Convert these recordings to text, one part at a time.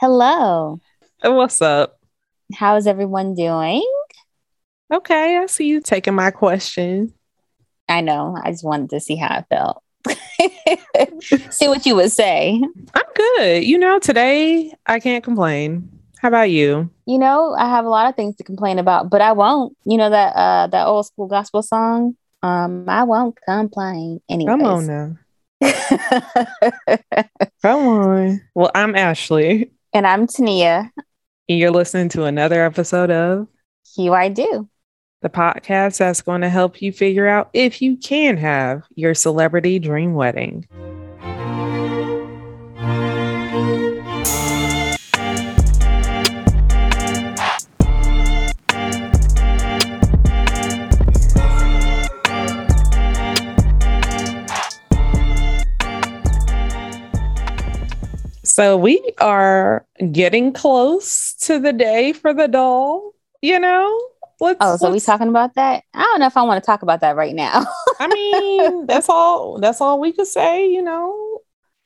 Hello. What's up? How is everyone doing? Okay, I see you taking my question. I know. I just wanted to see how I felt. See what you would say. I'm good. You know, today I can't complain. How about you? You know, I have a lot of things to complain about, but I won't. You know that old school gospel song? I won't complain. Anyways. Come on now. Come on. Well, I'm Ashley. And I'm Tania. And you're listening to another episode of QI Do, the podcast that's going to help you figure out if you can have your celebrity dream wedding. So we are getting close to the day for the doll, you know? So we talking about that? I don't know if I want to talk about that right now. I mean, that's all we could say, you know.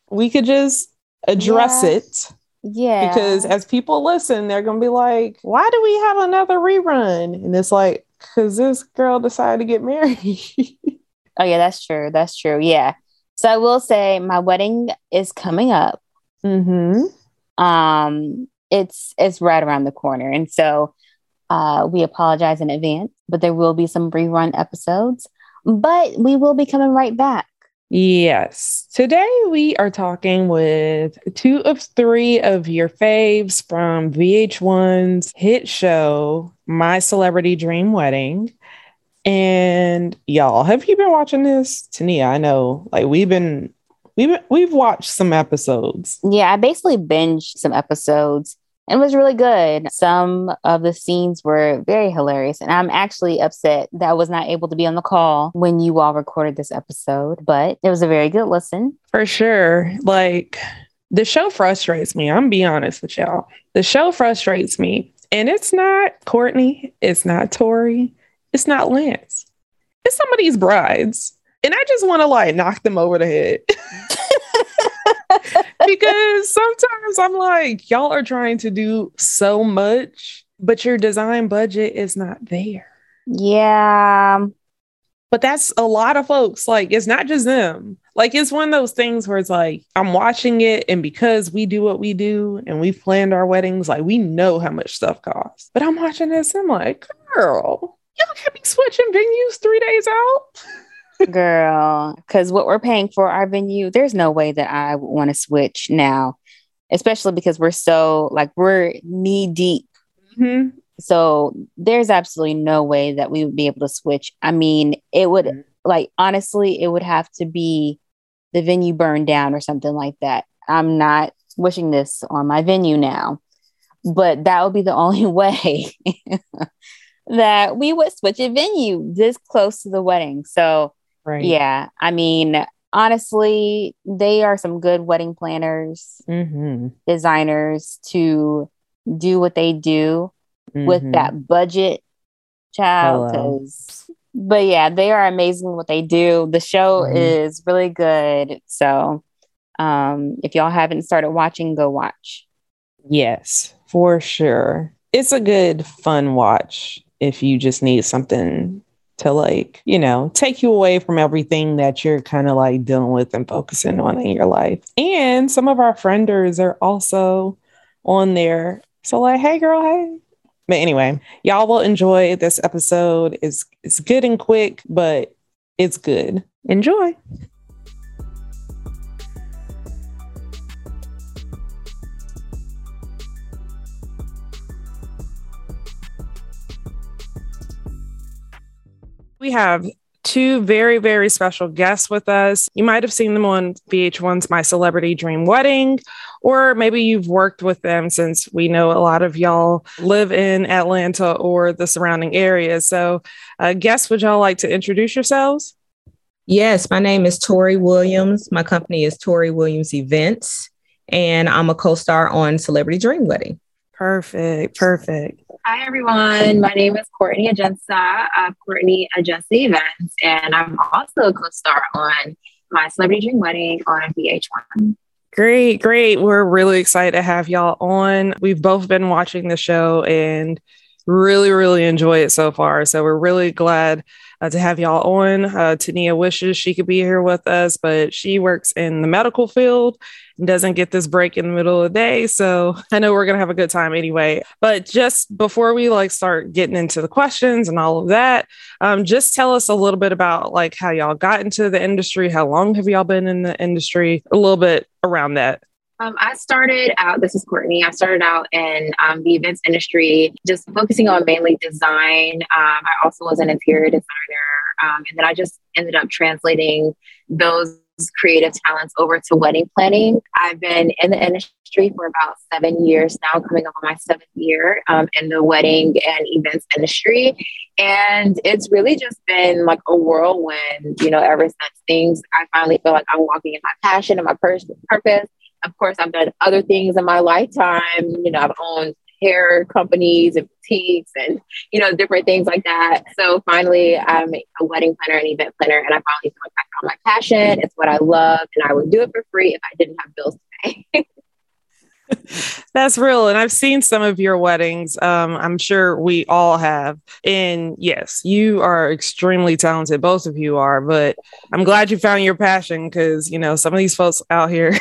We could just address it. Yeah. Because as people listen, they're going to be like, why do we have another rerun? And it's like, because this girl decided to get married. Oh, yeah, that's true. That's true. Yeah. So I will say my wedding is coming up. Mm-hmm. It's right around the corner. And so we apologize in advance, but there will be some rerun episodes, but we will be coming right back. Yes. Today we are talking with 2 of 3 of your faves from VH1's hit show, My Celebrity Dream Wedding. And y'all, have you been watching this? Tania, I know, like we've watched some episodes. Yeah. I basically binged some episodes. It was really good. Some of the scenes were very hilarious. And I'm actually upset that I was not able to be on the call when you all recorded this episode. But it was a very good listen. For sure. Like, the show frustrates me. I'm being honest with y'all. The show frustrates me. And it's not Courtney. It's not Tori. It's not Lance. It's some of these brides. And I just want to, like, knock them over the head. Because sometimes I'm like, y'all are trying to do so much, but your design budget is not there. Yeah. But that's a lot of folks. Like, it's not just them. Like, it's one of those things where it's like, I'm watching it, and because we do what we do and we've planned our weddings, like, we know how much stuff costs. But I'm watching this and I'm like, girl, y'all can't be switching venues 3 days out. Girl, because what we're paying for our venue, there's no way that I would want to switch now, especially because we're so, like, we're knee deep. Mm-hmm. So there's absolutely no way that we would be able to switch. I mean, it would, like, honestly, it would have to be the venue burned down or something like that. I'm not wishing this on my venue now, but that would be the only way that we would switch a venue this close to the wedding. So. Right. Yeah. I mean, honestly, they are some good wedding planners, mm-hmm. designers to do what they do mm-hmm. with that budget, child. But yeah, they are amazing what they do. The show mm-hmm. is really good. So if y'all haven't started watching, go watch. Yes, for sure. It's a good, fun watch if you just need something to, like, you know, take you away from everything that you're kind of, like, dealing with and focusing on in your life. And some of our frienders are also on there. So, like, hey girl, hey. But anyway, y'all will enjoy this episode. It's good and quick, but it's good. Enjoy. We have 2 very, very special guests with us. You might have seen them on VH1's My Celebrity Dream Wedding, or maybe you've worked with them since we know a lot of y'all live in Atlanta or the surrounding area. So, guests, would y'all like to introduce yourselves? Yes, my name is Tori Williams. My company is Tori Williams Events, and I'm a co-star on Celebrity Dream Wedding. Perfect. Hi, everyone. My name is Courtney Ajinça of Courtney Ajinça Events, and I'm also a co-star on My Celebrity Dream Wedding on VH1. Great. We're really excited to have y'all on. We've both been watching the show and really enjoy it so far. So we're really glad to have y'all on. Tania wishes she could be here with us, but she works in the medical field and doesn't get this break in the middle of the day. So I know we're going to have a good time anyway. But just before we start getting into the questions and all of that, just tell us a little bit about how y'all got into the industry. How long have y'all been in the industry? A little bit around that. I started out, this is Courtney, I started out in the events industry, just focusing on mainly design. I also was an interior designer. And then I just ended up translating those creative talents over to wedding planning. I've been in the industry for about 7 years now, coming up on my 7th year in the wedding and events industry. And it's really just been a whirlwind, ever since I finally feel like I'm walking in my passion and my purpose. Of course, I've done other things in my lifetime. I've owned hair companies and boutiques and, different things like that. So finally, I'm a wedding planner and event planner, and I finally feel like I found my passion. It's what I love, and I would do it for free if I didn't have bills to pay. That's real. And I've seen some of your weddings. I'm sure we all have. And yes, you are extremely talented. Both of you are, but I'm glad you found your passion because, some of these folks out here,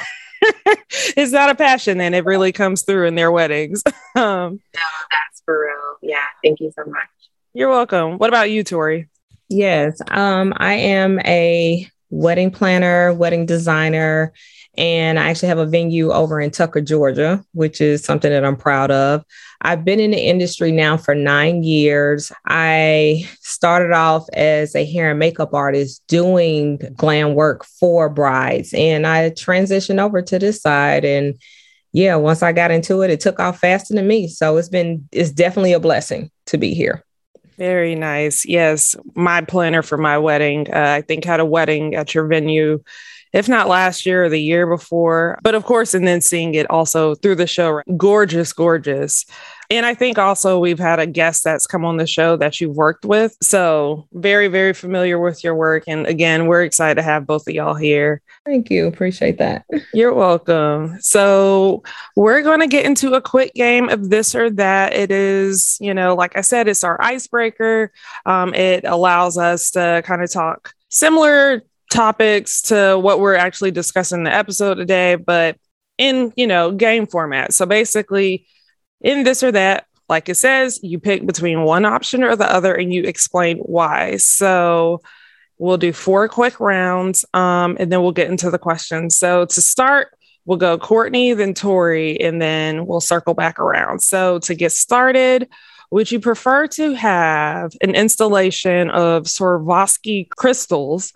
it's not a passion and it really comes through in their weddings. No, that's for real. Yeah. Thank you so much. You're welcome. What about you, Tori? Yes. I am a wedding planner, wedding designer, and I actually have a venue over in Tucker, Georgia, which is something that I'm proud of. I've been in the industry now for 9 years. I started off as a hair and makeup artist doing glam work for brides, and I transitioned over to this side. And yeah, once I got into it, it took off faster than me. So it's definitely a blessing to be here. Very nice. Yes. My planner for my wedding, I think had a wedding at your venue, if not last year or the year before, but of course, and then seeing it also through the show. Gorgeous. And I think also we've had a guest that's come on the show that you've worked with. So very familiar with your work. And again, we're excited to have both of y'all here. Thank you. Appreciate that. You're welcome. So we're going to get into a quick game of this or that. It is, like I said, it's our icebreaker. It allows us to kind of talk similar topics to what we're actually discussing in the episode today, but in, game format. So basically in this or that, like it says, you pick between one option or the other and you explain why. So we'll do 4 quick rounds and then we'll get into the questions. So to start, we'll go Courtney, then Tori, and then we'll circle back around. So to get started, would you prefer to have an installation of Swarovski crystals,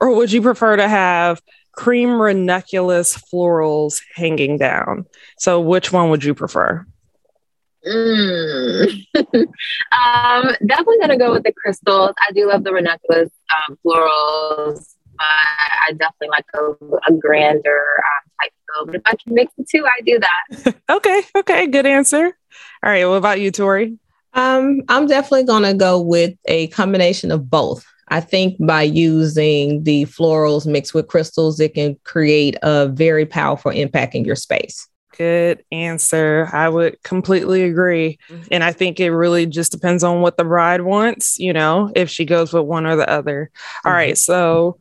or would you prefer to have cream ranunculus florals hanging down? So which one would you prefer? Definitely going to go with the crystals. I do love the ranunculus florals, but I definitely like a grander type of but if I can mix the two, I do that. Okay. Good answer. All right. What about you, Tori? I'm definitely going to go with a combination of both. I think by using the florals mixed with crystals, it can create a very powerful impact in your space. Good answer. I would completely agree. And I think it really just depends on what the bride wants, if she goes with one or the other. All right. So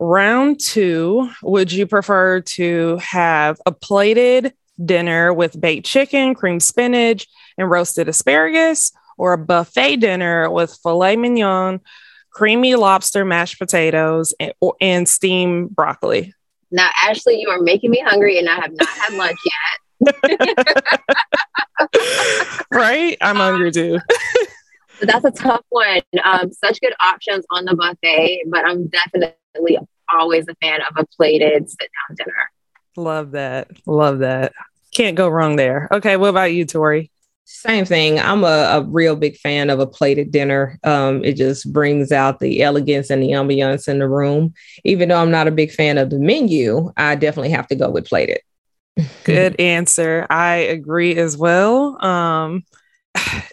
round 2, would you prefer to have a plated dinner with baked chicken, cream spinach, and roasted asparagus, or a buffet dinner with filet mignon, creamy lobster, mashed potatoes, and steamed broccoli? Now, Ashley, you are making me hungry, and I have not had lunch yet. Right? I'm hungry too. That's a tough one. Such good options on the buffet, but I'm definitely always a fan of a plated sit-down dinner. Love that. Can't go wrong there. Okay, what about you, Tori? Same thing. I'm a real big fan of a plated dinner. It just brings out the elegance and the ambiance in the room. Even though I'm not a big fan of the menu, I definitely have to go with plated. Good answer. I agree as well.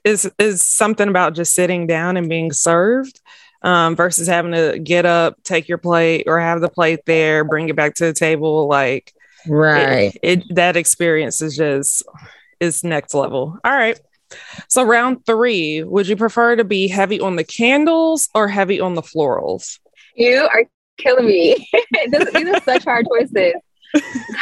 It's something about just sitting down and being served versus having to get up, take your plate or have the plate there, bring it back to the table. Right. That experience is next level. All right. So round three, would you prefer to be heavy on the candles or heavy on the florals? You are killing me. These are such hard choices.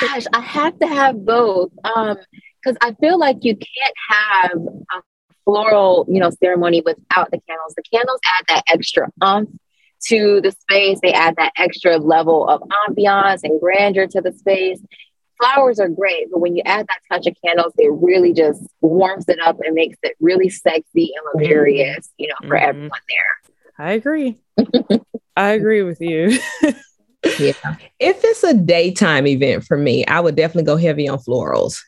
Gosh, I have to have both. Because I feel like you can't have a floral, ceremony without the candles. The candles add that extra umph to the space. They add that extra level of ambiance and grandeur to the space. Flowers are great, but when you add that touch of candles, it really just warms it up and makes it really sexy and luxurious, for everyone there. I agree. I agree with you. Yeah. If it's a daytime event for me, I would definitely go heavy on florals.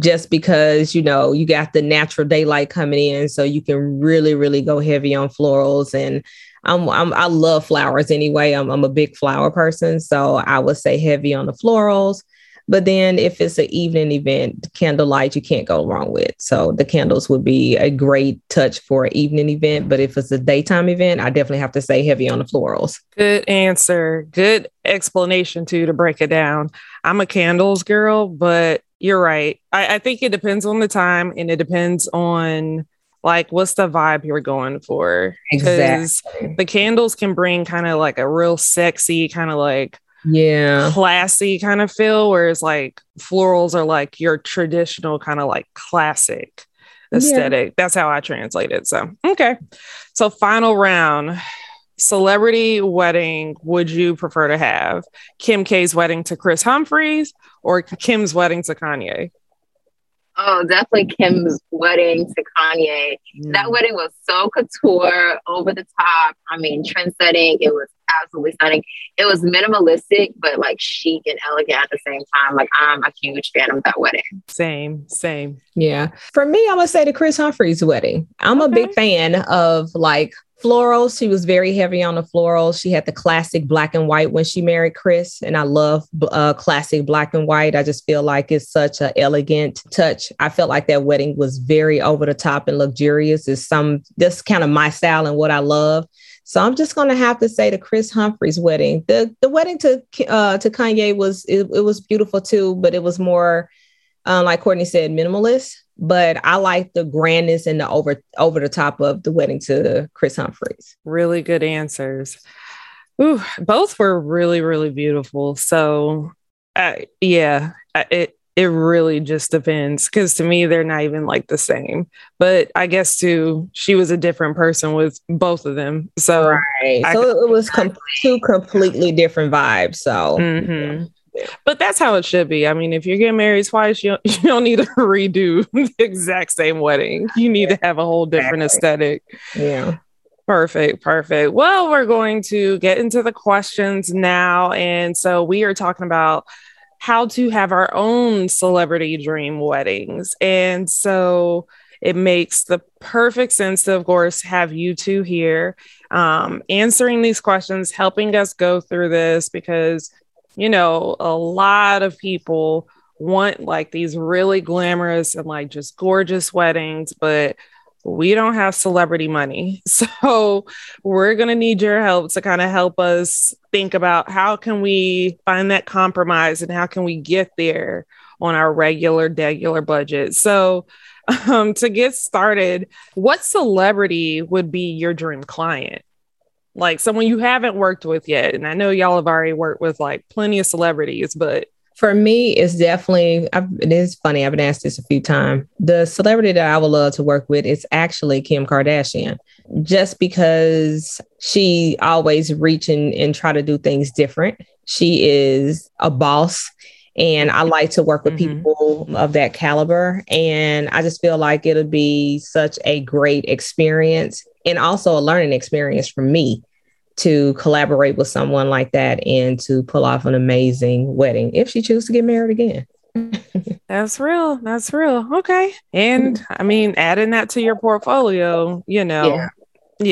Just because, you got the natural daylight coming in, so you can really, really go heavy on florals. And I love flowers anyway. I'm a big flower person. So I would say heavy on the florals. But then if it's an evening event, candlelight, you can't go wrong with. So the candles would be a great touch for an evening event. But if it's a daytime event, I definitely have to say heavy on the florals. Good answer. Good explanation to break it down. I'm a candles girl, but you're right. I think it depends on the time, and it depends on what's the vibe you're going for? Because the candles can bring kind of a real sexy kind of classy kind of feel, whereas florals are your traditional kind of classic aesthetic. Yeah. That's how I translate it. So, okay. So final round, celebrity wedding would you prefer to have? Kim K's wedding to Chris Humphries or Kim's wedding to Kanye? Oh, definitely Kim's wedding to Kanye. Mm. That wedding was so couture, over the top. I mean, trend-setting. It was absolutely stunning. It was minimalistic, but chic and elegant at the same time. I'm a huge fan of that wedding. Same. Yeah. For me, I would say the Chris Humphries wedding. I'm a big fan of florals. She was very heavy on the florals. She had the classic black and white when she married Chris. And I love classic black and white. I just feel like it's such an elegant touch. I felt like that wedding was very over the top and luxurious. That's kind of my style and what I love. So I'm just going to have to say the Chris Humphries wedding. The wedding to Kanye was beautiful too, but it was more, like Courtney said, minimalist. But I like the grandness and the over the top of the wedding to Chris Humphries. Really good answers. Ooh, both were really, really beautiful. So, it really just depends, because to me, they're not even the same. But I guess too, she was a different person with both of them. So, right. So it was two completely different vibes. So. Mm-hmm. Yeah. But that's how it should be. I mean, if you're getting married twice, you don't need to redo the exact same wedding. You need to have a whole different aesthetic. Yeah. Perfect. Well, we're going to get into the questions now. And so we are talking about how to have our own celebrity dream weddings. And so it makes the perfect sense to, of course, have you two here answering these questions, helping us go through this, because a lot of people want these really glamorous and just gorgeous weddings, but we don't have celebrity money. So we're going to need your help to kind of help us think about how can we find that compromise and how can we get there on our regular budget. So to get started, what celebrity would be your dream client? Someone you haven't worked with yet. And I know y'all have already worked with plenty of celebrities, but for me, it's definitely, it is funny. I've been asked this a few times. The celebrity that I would love to work with is actually Kim Kardashian, just because she always reaching and try to do things different. She is a boss, and I like to work with people of that caliber. And I just feel like it'll be such a great experience, and also a learning experience for me to collaborate with someone like that and to pull off an amazing wedding if she chooses to get married again. That's real. Okay. And I mean, adding that to your portfolio, Yeah.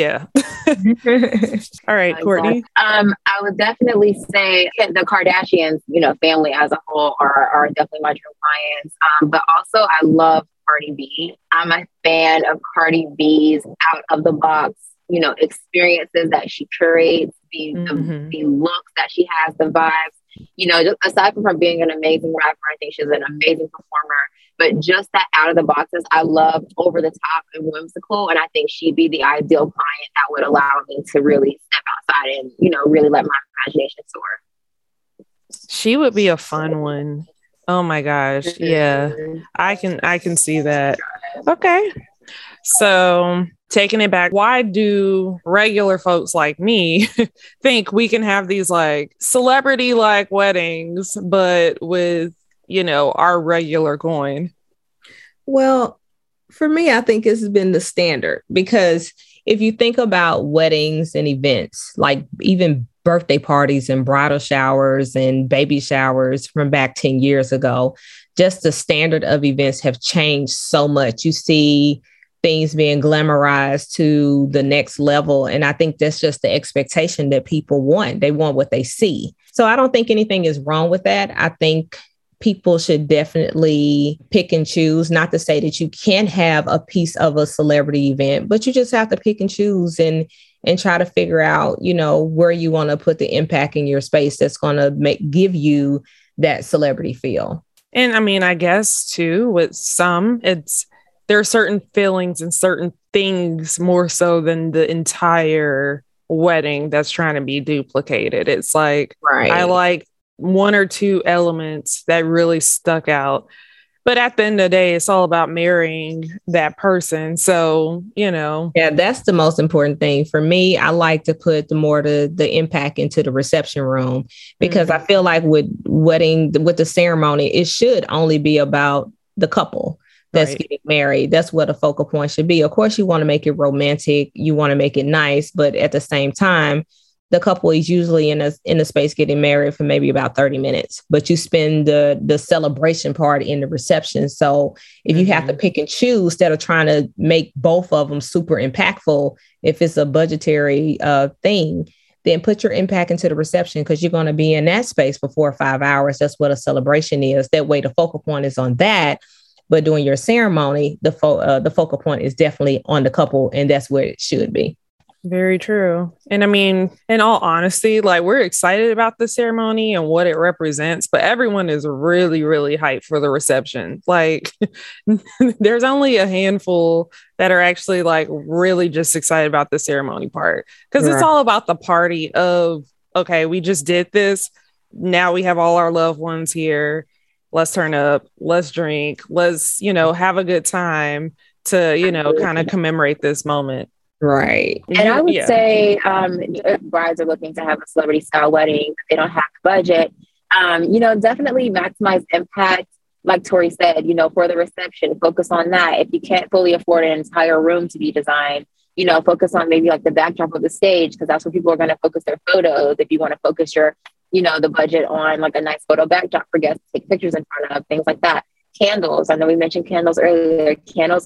All right, Courtney. I would definitely say the Kardashians, family as a whole are definitely my dream clients. But also I love Cardi B. I'm a fan of Cardi B's out of the box, experiences that she curates, the looks that she has, the vibes. you know, just aside from her being an amazing rapper, I think she's an amazing performer. But just that out of the boxes, I love over the top and whimsical. And I think she'd be the ideal client that would allow me to really step outside and, you know, really let my imagination soar. She would be a fun one. Oh my gosh. Yeah, I can see that. Okay. So taking it back, why do regular folks like me think we can have these like celebrity like weddings, but with, you know, our regular going? Well, for me, I think it's been the standard, because if you think about weddings and events, like even birthday parties and bridal showers and baby showers from back 10 years ago, just the standard of events have changed so much. You see things being glamorized to the next level. And I think that's just the expectation that people want. They want what they see. So I don't think anything is wrong with that. I think people should definitely pick and choose, not to say that you can have a piece of a celebrity event, but you just have to pick and choose and try to figure out, you know, where you want to put the impact in your space that's going to give you that celebrity feel. And I mean, I guess too, with some, there are certain feelings and certain things more so than the entire wedding that's trying to be duplicated. It's like, right. I like one or two elements that really stuck out. But at the end of the day, it's all about marrying that person. So, you know. Yeah, that's the most important thing. For me, I like to put the impact into the reception room, because I feel like with the ceremony, it should only be about the couple that's getting married. That's what a focal point should be. Of course, you want to make it romantic. You want to make it nice. But at the same time, the couple is usually in a space getting married for maybe about 30 minutes, but you spend the celebration part in the reception. So if you have to pick and choose, instead of trying to make both of them super impactful, if it's a budgetary thing, then put your impact into the reception, because you're going to be in that space for 4 or 5 hours. That's what a celebration is. That way the focal point is on that. But during your ceremony, the focal point is definitely on the couple, and that's where it should be. Very true. And I mean, in all honesty, like, we're excited about the ceremony and what it represents, but everyone is really, really hyped for the reception. Like there's only a handful that are actually like really just excited about the ceremony part, because it's all about the party of, okay, we just did this. Now we have all our loved ones here. Let's turn up. Let's drink. Let's, you know, have a good time to, you know, kind of commemorate this moment. Right. And I would say if brides are looking to have a celebrity style wedding, they don't have the budget, you know, definitely maximize impact. Like Tori said, you know, for the reception, focus on that. If you can't fully afford an entire room to be designed, you know, focus on maybe like the backdrop of the stage, because that's where people are going to focus their photos. If you want to focus your, you know, the budget on like a nice photo backdrop for guests to take pictures in front of, things like that. Candles. I know we mentioned candles earlier. Candles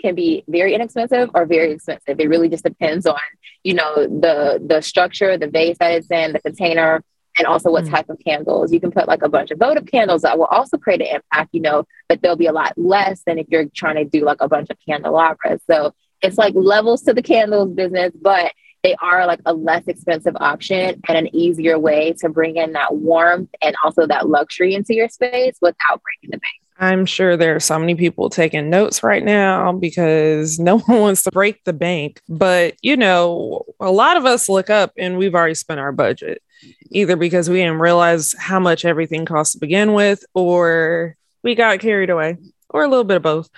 can be very inexpensive or very expensive. It really just depends on, you know, the structure, the vase that it's in, the container, and also what type of candles. You can put like a bunch of votive candles that will also create an impact, you know, but they'll be a lot less than if you're trying to do like a bunch of candelabras. So it's like levels to the candles business, but they are like a less expensive option and an easier way to bring in that warmth and also that luxury into your space without breaking the bank. I'm sure there are so many people taking notes right now, because no one wants to break the bank. But, you know, a lot of us look up and we've already spent our budget, either because we didn't realize how much everything costs to begin with, or we got carried away, or a little bit of both.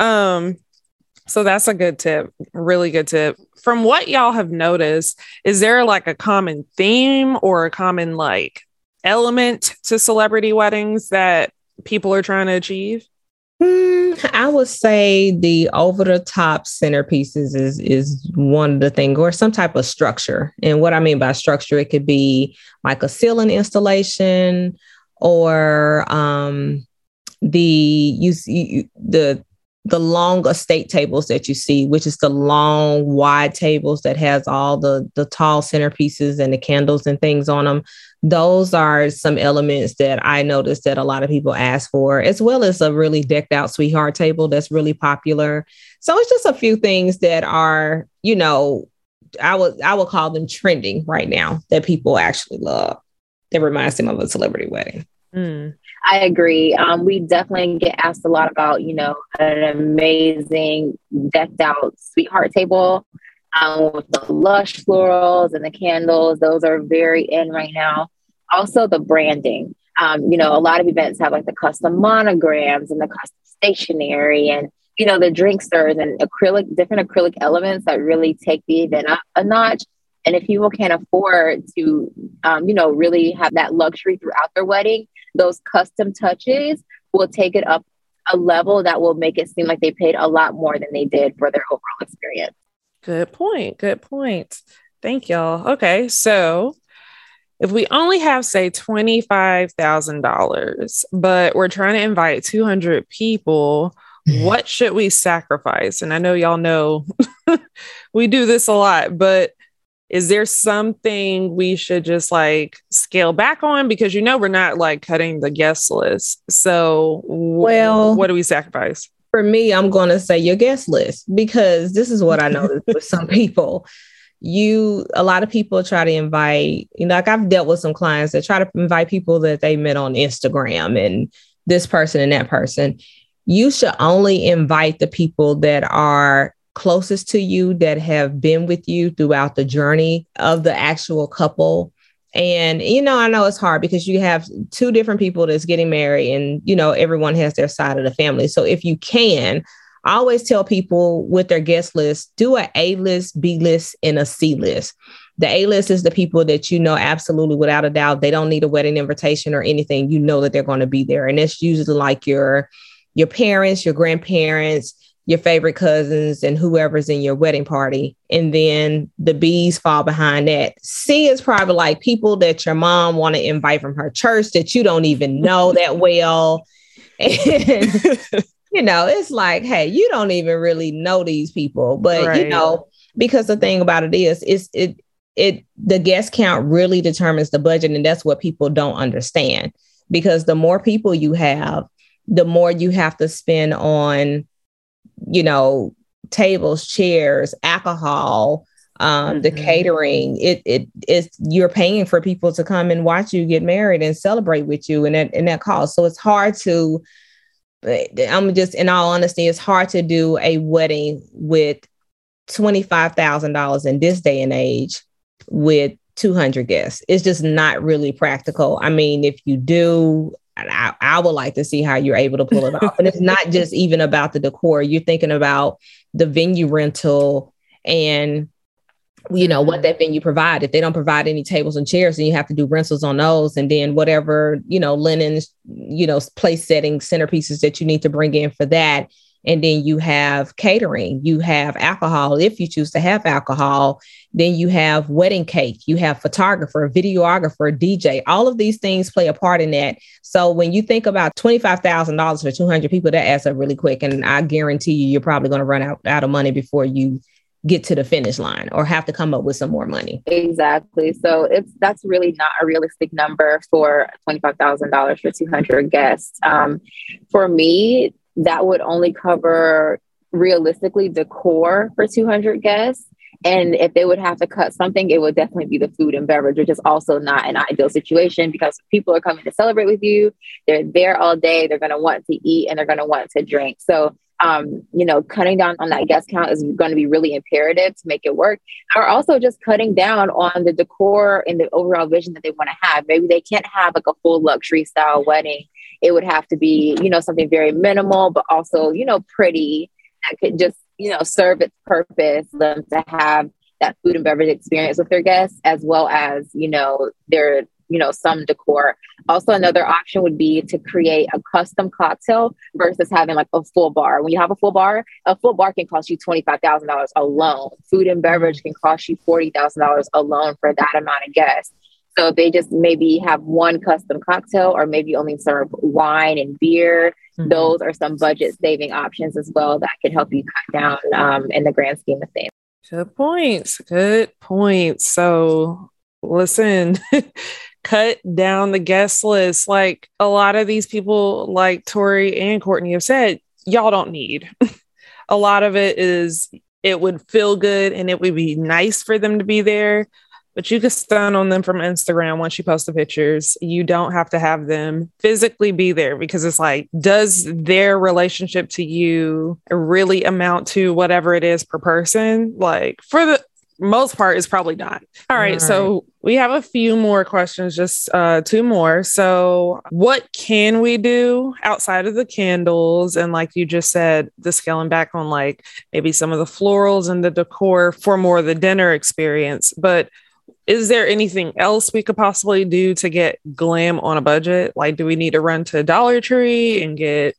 So that's a good tip. Really good tip. From what y'all have noticed, is there like a common theme or a common like element to celebrity weddings that people are trying to achieve? I would say the over-the-top centerpieces is one of the things, or some type of structure. And what I mean by structure, it could be like a ceiling installation, or the long estate tables that you see, which is the long, wide tables that has all the tall centerpieces and the candles and things on them. Those are some elements that I noticed that a lot of people ask for, as well as a really decked out sweetheart table that's really popular. So it's just a few things that are, you know, I would call them trending right now that people actually love, that reminds them of a celebrity wedding. Mm. I agree. We definitely get asked a lot about, you know, an amazing decked out sweetheart table with the lush florals and the candles. Those are very in right now. Also the branding. You know, a lot of events have like the custom monograms and the custom stationery and, you know, the drink stirs and different acrylic elements that really take the event up a notch. And if people can't afford to, you know, really have that luxury throughout their wedding, those custom touches will take it up a level that will make it seem like they paid a lot more than they did for their overall experience. Good point. Good point. Thank y'all. Okay. So if we only have, say, $25,000, but we're trying to invite 200 people, what should we sacrifice? And I know y'all know we do this a lot, but is there something we should just like scale back on? Because, you know, we're not like cutting the guest list. So well, what do we sacrifice? For me, I'm going to say your guest list, because this is what I noticed with some people. A lot of people try to invite, you know, like I've dealt with some clients that try to invite people that they met on Instagram and this person and that person. You should only invite the people that are closest to you, that have been with you throughout the journey of the actual couple. And, you know, I know it's hard because you have two different people that's getting married and, you know, everyone has their side of the family. So if you can, I always tell people with their guest list, do an A list, B list, and a C list. The A list is the people that, you know, absolutely, without a doubt, they don't need a wedding invitation or anything. You know that they're going to be there. And it's usually like your parents, your grandparents, your favorite cousins, and whoever's in your wedding party. And then the B's fall behind that. C is probably like people that your mom want to invite from her church that you don't even know that well. And, you know, it's like, hey, you don't even really know these people, but right. You know, because the thing about it is, the guest count really determines the budget. And that's what people don't understand, because the more people you have, the more you have to spend on, you know, tables, chairs, alcohol, the catering. It's you're paying for people to come and watch you get married and celebrate with you, and that cost. So it's hard to, I'm just, in all honesty, it's hard to do a wedding with $25,000 in this day and age with 200 guests. It's just not really practical. I mean, if you do, I would like to see how you're able to pull it off. And it's not just even about the decor. You're thinking about the venue rental and, you know, what that venue provide. If they don't provide any tables and chairs, then you have to do rentals on those. And then whatever, you know, linens, you know, place settings, centerpieces that you need to bring in for that. And then you have catering, you have alcohol. If you choose to have alcohol, then you have wedding cake, you have photographer, videographer, DJ, all of these things play a part in that. So when you think about $25,000 for 200 people, that adds up really quick. And I guarantee you, you're probably going to run out of money before you get to the finish line or have to come up with some more money. Exactly. So that's really not a realistic number for $25,000 for 200 guests. For me, that would only cover realistically decor for 200 guests. And if they would have to cut something, it would definitely be the food and beverage, which is also not an ideal situation because people are coming to celebrate with you. They're there all day. They're going to want to eat and they're going to want to drink. So, you know, cutting down on that guest count is going to be really imperative to make it work. Or also just cutting down on the decor and the overall vision that they want to have. Maybe they can't have like a full luxury style wedding. It would have to be, you know, something very minimal, but also, you know, pretty, that could just, you know, serve its purpose, them to have that food and beverage experience with their guests, as well as, you know, their, you know, some decor. Also, another option would be to create a custom cocktail versus having like a full bar. When you have a full bar can cost you $25,000 alone. Food and beverage can cost you $40,000 alone for that amount of guests. So if they just maybe have one custom cocktail or maybe only serve wine and beer, those are some budget saving options as well that can help you cut down in the grand scheme of things. Good points. Good points. So listen, cut down the guest list. Like a lot of these people, like Tori and Courtney have said, y'all don't need. A lot of it is it would feel good and it would be nice for them to be there. But you can stun on them from Instagram once you post the pictures. You don't have to have them physically be there, because it's like, does their relationship to you really amount to whatever it is per person? Like, for the most part, it's probably not. All right. All right. So we have a few more questions, just two more. So what can we do outside of the candles? And like you just said, the scaling back on like maybe some of the florals and the decor for more of the dinner experience. But is there anything else we could possibly do to get glam on a budget? Like, do we need to run to Dollar Tree and get,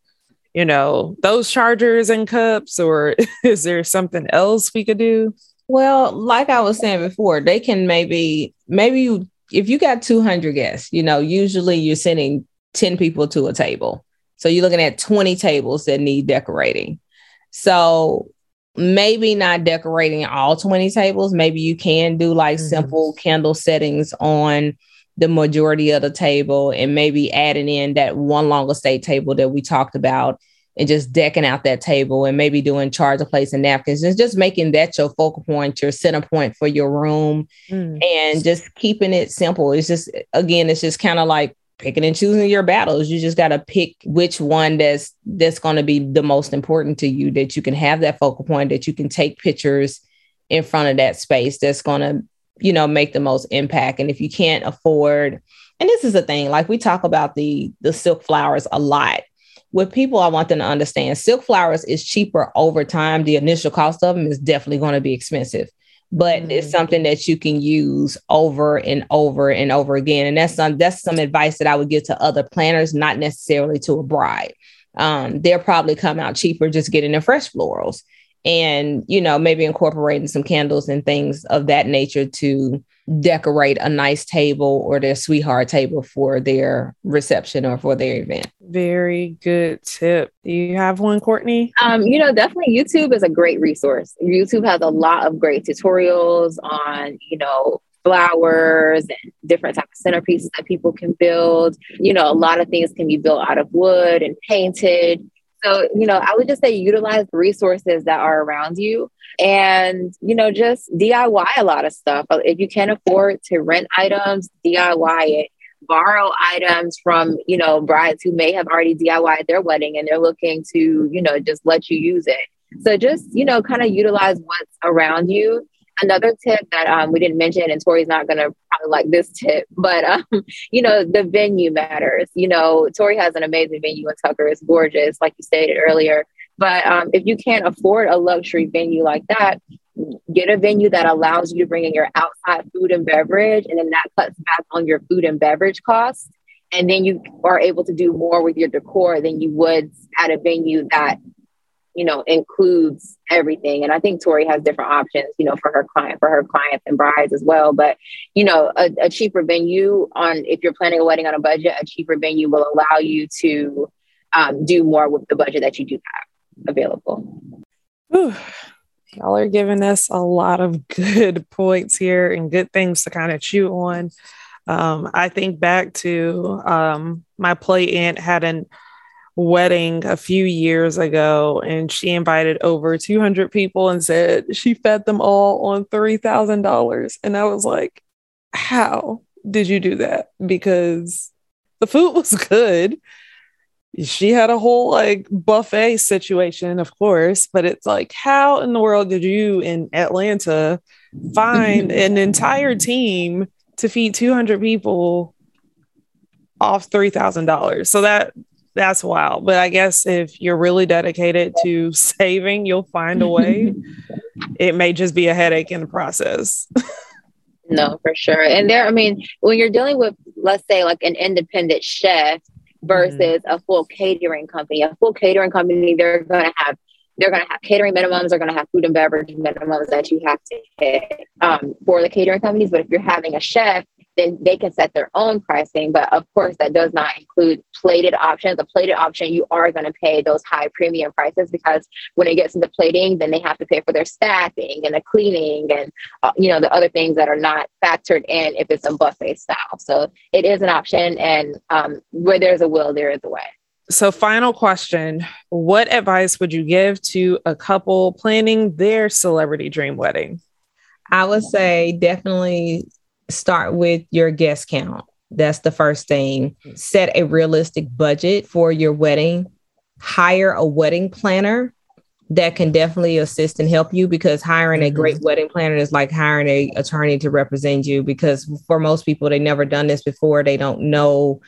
you know, those chargers and cups, or is there something else we could do? Well, like I was saying before, they can maybe you, if you got 200 guests, you know, usually you're sending 10 people to a table. So you're looking at 20 tables that need decorating. So maybe not decorating all 20 tables. Maybe you can do like simple candle settings on the majority of the table, and maybe adding in that one longer stay table that we talked about and just decking out that table, and maybe doing charger plates and napkins, and just making that your focal point, your center point for your room, and just keeping it simple. It's just, again, it's just kind of like picking and choosing your battles. You just got to pick which one that's going to be the most important to you, that you can have that focal point, that you can take pictures in front of that space, that's going to, you know, make the most impact. And if you can't afford, and this is the thing, like we talk about the silk flowers a lot with people, I want them to understand silk flowers is cheaper over time. The initial cost of them is definitely going to be expensive, but it's something that you can use over and over and over again. And that's some advice that I would give to other planners, not necessarily to a bride. They'll probably come out cheaper just getting the fresh florals and, you know, maybe incorporating some candles and things of that nature to decorate a nice table or their sweetheart table for their reception or for their event. Very good tip. Do you have one, Courtney? You know, definitely YouTube is a great resource. YouTube has a lot of great tutorials on, you know, flowers and different types of centerpieces that people can build. You know, a lot of things can be built out of wood and painted. So, you know, I would just say utilize resources that are around you and, you know, just DIY a lot of stuff. If you can't afford to rent items, DIY it. Borrow items from, you know, brides who may have already DIY'd their wedding and they're looking to, you know, just let you use it. So just, you know, kind of utilize what's around you. Another tip that we didn't mention, and Tori's not going to probably like this tip, but, you know, the venue matters. You know, Tori has an amazing venue in Tucker. It's gorgeous, like you stated earlier. But if you can't afford a luxury venue like that, get a venue that allows you to bring in your outside food and beverage, and then that cuts back on your food and beverage costs. And then you are able to do more with your decor than you would at a venue that, you know, includes everything. And I think Tori has different options, you know, for her clients and brides as well. But, you know, a cheaper venue on, if you're planning a wedding on a budget, a cheaper venue will allow you to do more with the budget that you do have available. Ooh, y'all are giving us a lot of good points here and good things to kind of chew on. I think back to my play aunt had an wedding a few years ago, and she invited over 200 people and said she fed them all on $3,000. And I was like, how did you do that? Because the food was good. She had a whole like buffet situation, of course, but it's like, how in the world did you in Atlanta find an entire team to feed 200 people off $3,000? So that's wild. But I guess if you're really dedicated to saving, you'll find a way. It may just be a headache in the process. No, for sure. And there, I mean, when you're dealing with, let's say, like an independent chef versus a full catering company, they're going to have catering minimums. They're going to have food and beverage minimums that you have to hit for the catering companies. But if you're having a chef, then they can set their own pricing. But of course, that does not include plated options. The plated option, you are going to pay those high premium prices, because when it gets into plating, then they have to pay for their staffing and the cleaning and, you know, the other things that are not factored in if it's a buffet style. So it is an option. And where there's a will, there is a way. So final question, what advice would you give to a couple planning their celebrity dream wedding? I would say definitely start with your guest count. That's the first thing. Set a realistic budget for your wedding. Hire a wedding planner that can definitely assist and help you, because hiring a great wedding planner is like hiring an attorney to represent you, because for most people, they've never done this before. They don't know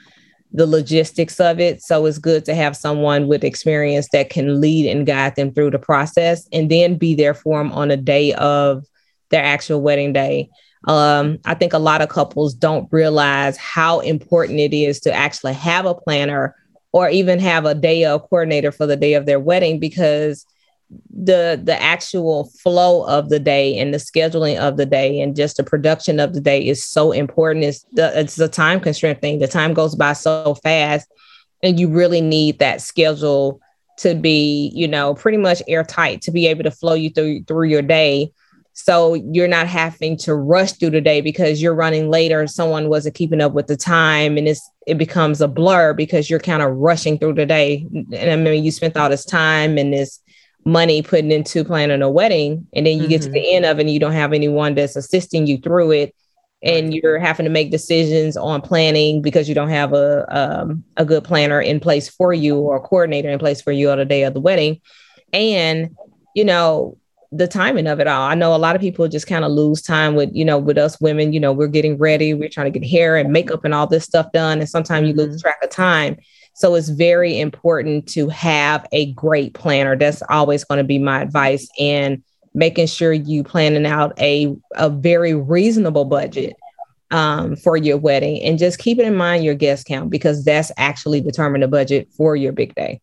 the logistics of it. So it's good to have someone with experience that can lead and guide them through the process, and then be there for them on the day of their actual wedding day. I think a lot of couples don't realize how important it is to actually have a planner or even have a day of coordinator for the day of their wedding, because the actual flow of the day and the scheduling of the day and just the production of the day is so important. It's a time constraint thing. The time goes by so fast, and you really need that schedule to be, pretty much airtight, to be able to flow you through your day. So you're not having to rush through the day because you're running later. Someone wasn't keeping up with the time, and it becomes a blur because you're kind of rushing through the day. And I mean, you spent all this time and this money putting into planning a wedding, and then you get to the end of it and you don't have anyone that's assisting you through it. And you're having to make decisions on planning because you don't have a good planner in place for you, or a coordinator in place for you on the day of the wedding. And, the timing of it all. I know a lot of people just kind of lose time with, with us women, we're getting ready, we're trying to get hair and makeup and all this stuff done. And sometimes you lose track of time. So it's very important to have a great planner. That's always going to be my advice, and making sure you planning out a very reasonable budget for your wedding, and just keeping in mind your guest count, because that's actually determining the budget for your big day.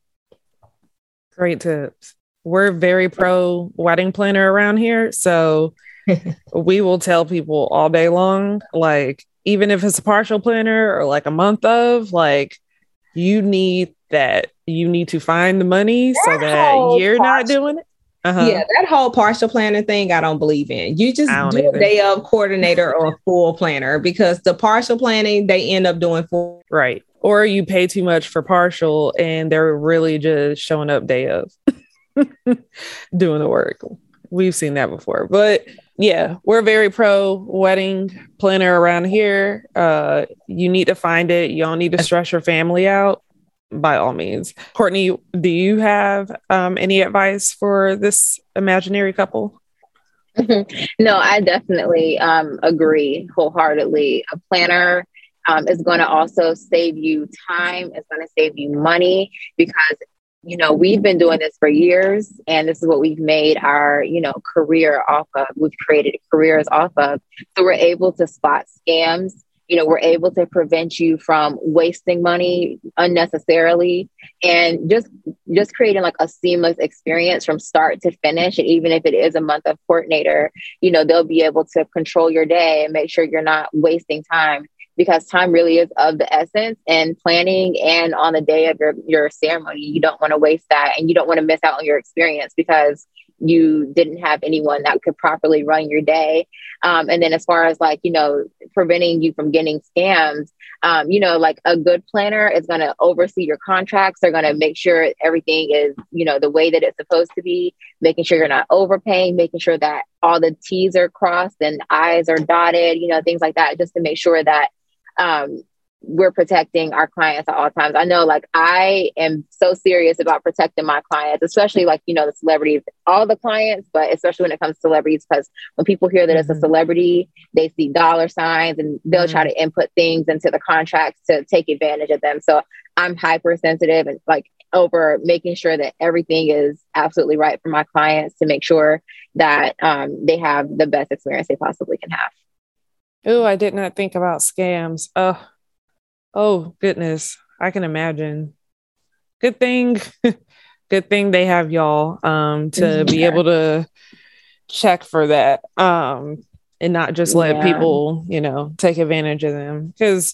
Great tips. We're very pro wedding planner around here. So we will tell people all day long, like, even if it's a partial planner or like a month of, like, you need that. You need to find the money so that you're not doing it. Yeah, that whole partial planner thing, I don't believe in. You just do a day of coordinator or a full planner, because the partial planning, they end up doing full. Right. Or you pay too much for partial and they're really just showing up day of. Doing the work. We've seen that before. But yeah, we're very pro wedding planner around here. You need to find it. You don't need to stress your family out, by all means. Courtney, do you have any advice for this imaginary couple? No, I definitely agree wholeheartedly. A planner is going to also save you time. It's going to save you money, because we've been doing this for years, and this is what we've made our, career off of. We've created careers off of. So we're able to spot scams. We're able to prevent you from wasting money unnecessarily, and just creating like a seamless experience from start to finish. And even if it is a month of coordinator, they'll be able to control your day and make sure you're not wasting time, because time really is of the essence, and planning and on the day of your ceremony, you don't want to waste that, and you don't want to miss out on your experience because you didn't have anyone that could properly run your day. And then as far as like, preventing you from getting scams, like a good planner is going to oversee your contracts. They're going to make sure everything is, the way that it's supposed to be, making sure you're not overpaying, making sure that all the T's are crossed and I's are dotted, things like that, just to make sure that we're protecting our clients at all times. I know, like, I am so serious about protecting my clients, especially like, the celebrities, all the clients, but especially when it comes to celebrities, because when people hear that it's a celebrity, they see dollar signs and they'll try to input things into the contracts to take advantage of them. So I'm hypersensitive and like over making sure that everything is absolutely right for my clients, to make sure that they have the best experience they possibly can have. Oh, I did not think about scams. Oh, goodness. I can imagine. Good thing they have y'all to be able to check for that and not just let people, take advantage of them. Because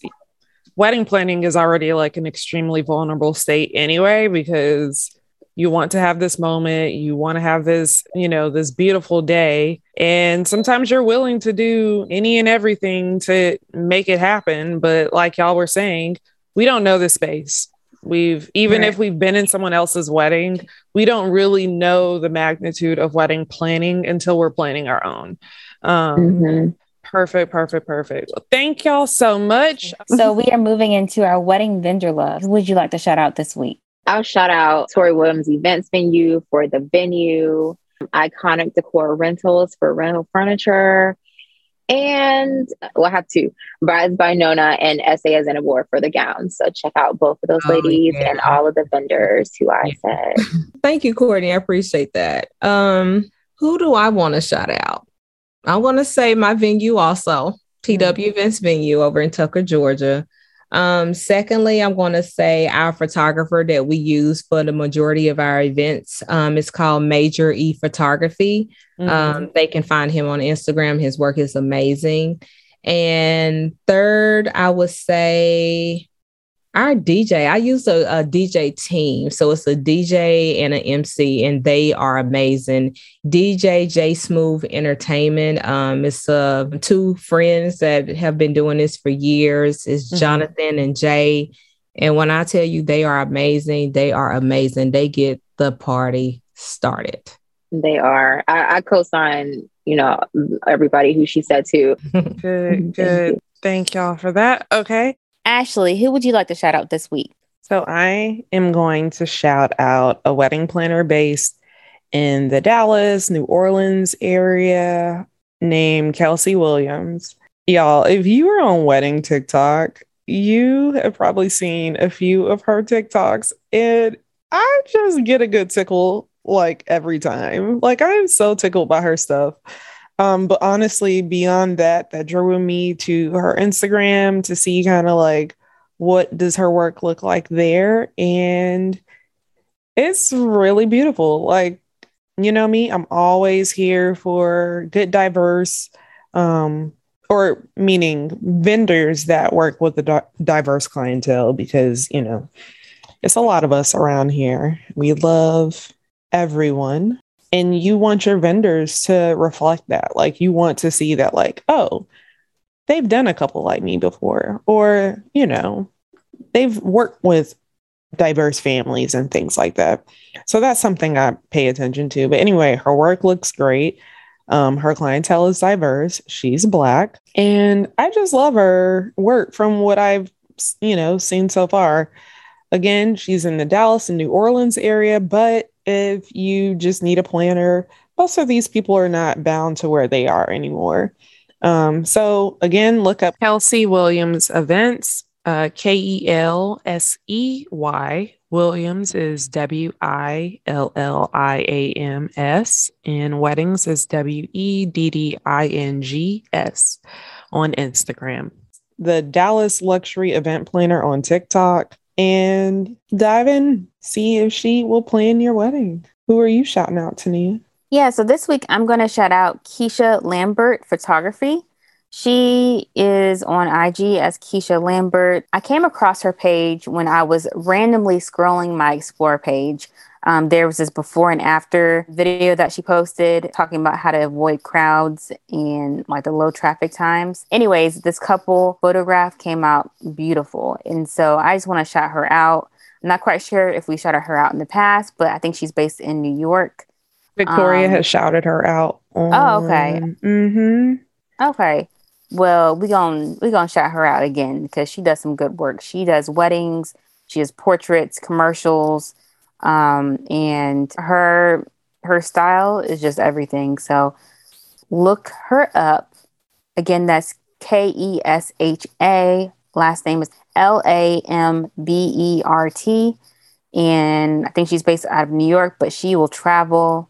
wedding planning is already like an extremely vulnerable state anyway, because you want to have this moment. You want to have this, this beautiful day. And sometimes you're willing to do any and everything to make it happen. But like y'all were saying, we don't know the space. We've, even if we've been in someone else's wedding, we don't really know the magnitude of wedding planning until we're planning our own. Perfect. Well, thank y'all so much. So we are moving into our wedding vendor love. Who would you like to shout out this week? I'll shout out Tori Williams Events Venue for the venue, Iconic Decor Rentals for rental furniture, and we'll have two, Brides by Nona and Essay as an award for the gowns. So check out both of those ladies and all of the vendors who I said. Thank you, Courtney. I appreciate that. Who do I want to shout out? I want to say my venue also, TW Events Venue over in Tucker, Georgia. Secondly, I'm going to say our photographer that we use for the majority of our events. It's called Major E Photography. They can find him on Instagram. His work is amazing. And third, I would say our DJ. I use a DJ team. So it's a DJ and an MC, and they are amazing. DJ J Smooth Entertainment. It's two friends that have been doing this for years. It's Jonathan and Jay. And when I tell you they are amazing, they are amazing. They get the party started. They are. I co-sign, you know, everybody who she said to. Good. Thank y'all for that. Okay. Ashley, who would you like to shout out this week? So I am going to shout out a wedding planner based in the Dallas, New Orleans area named Kelsey Williams. Y'all, if you were on wedding TikTok, you have probably seen a few of her TikToks, and I just get a good tickle like every time. Like, I am so tickled by her stuff. But honestly, beyond that, that drew me to her Instagram to see kind of like, what does her work look like there? And it's really beautiful. Like, you know me, I'm always here for good, diverse, or meaning vendors that work with a diverse clientele, because, you know, it's a lot of us around here. We love everyone. And you want your vendors to reflect that. Like, you want to see that, like, oh, they've done a couple like me before, or, you know, they've worked with diverse families and things like that. So that's something I pay attention to. But anyway, her work looks great. Her clientele is diverse. She's Black. And I just love her work from what I've, you know, seen so far. Again, she's in the Dallas and New Orleans area, but if you just need a planner, most of these people are not bound to where they are anymore. So again, look up Kelsey Williams Events, Kelsey. Williams is Williams, and Weddings is Weddings on Instagram. The Dallas Luxury Event Planner on TikTok. And dive in, see if she will plan your wedding. Who are you shouting out, Tania? Yeah, so this week I'm going to shout out Keisha Lambert Photography. She is on IG as Keisha Lambert. I came across her page when I was randomly scrolling my Explore page. There was this before and after video that she posted talking about how to avoid crowds and like the low traffic times. Anyways, this couple photograph came out beautiful. And so I just want to shout her out. I'm not quite sure if we shouted her out in the past, but I think she's based in New York. Victoria has shouted her out. Okay. Well, we gonna shout her out again because she does some good work. She does weddings. She does portraits, commercials. And her style is just everything. So look her up. Again, that's Kesha. Last name is Lambert. And I think she's based out of New York, but she will travel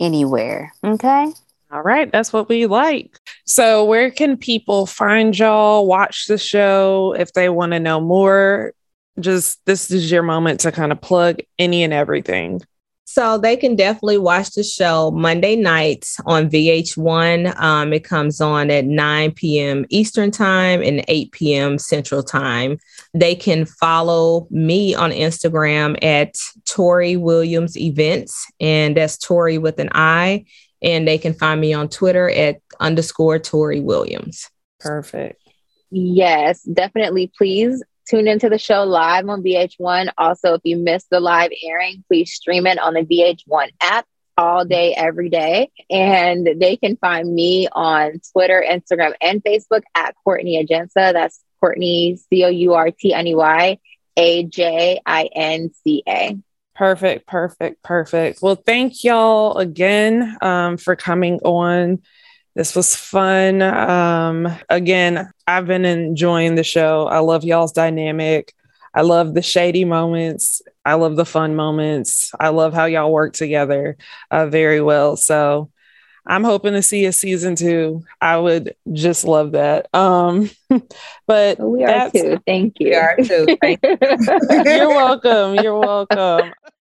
anywhere. Okay. All right. That's what we like. So where can people find y'all, watch the show if they want to know more? Just, this is your moment to kind of plug any and everything. So they can definitely watch the show Monday nights on VH1. It comes on at 9 p.m. Eastern time and 8 p.m. Central time. They can follow me on Instagram at Tori Williams Events, and that's Tori with an I. And they can find me on Twitter at _Tori Williams. Perfect. Yes, definitely. Please Tune into the show live on VH1. Also, if you missed the live airing, please stream it on the VH1 app all day, every day. And they can find me on Twitter, Instagram, and Facebook at Courtney Ajinça. That's Courtney, CourtneyAjinca. Perfect. Well, thank y'all again for coming on. This was fun. Again, I've been enjoying the show. I love y'all's dynamic. I love the shady moments. I love the fun moments. I love how y'all work together very well. So I'm hoping to see a season 2. I would just love that. But we are too. Thank you. We are too. Thank you. You're welcome. You're welcome.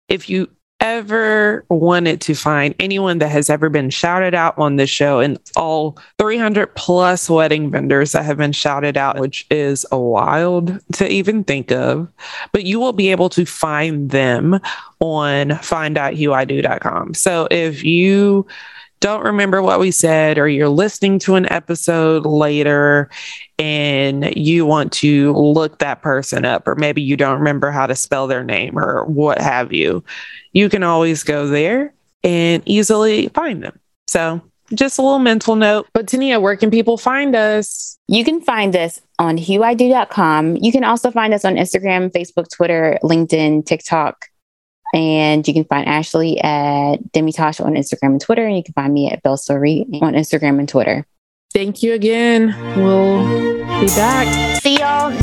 If you ever wanted to find anyone that has ever been shouted out on this show, and all 300 plus wedding vendors that have been shouted out, which is a wild to even think of, but you will be able to find them on find.QIdo.com. So if you don't remember what we said, or you're listening to an episode later and you want to look that person up, or maybe you don't remember how to spell their name or what have you, you can always go there and easily find them. So just a little mental note. But Tania, where can people find us? You can find us on QIdo.com. You can also find us on Instagram, Facebook, Twitter, LinkedIn, TikTok. And you can find Ashley at Demitosh on Instagram and Twitter. And you can find me at Belle Sori on Instagram and Twitter. Thank you again. We'll be back. See y'all.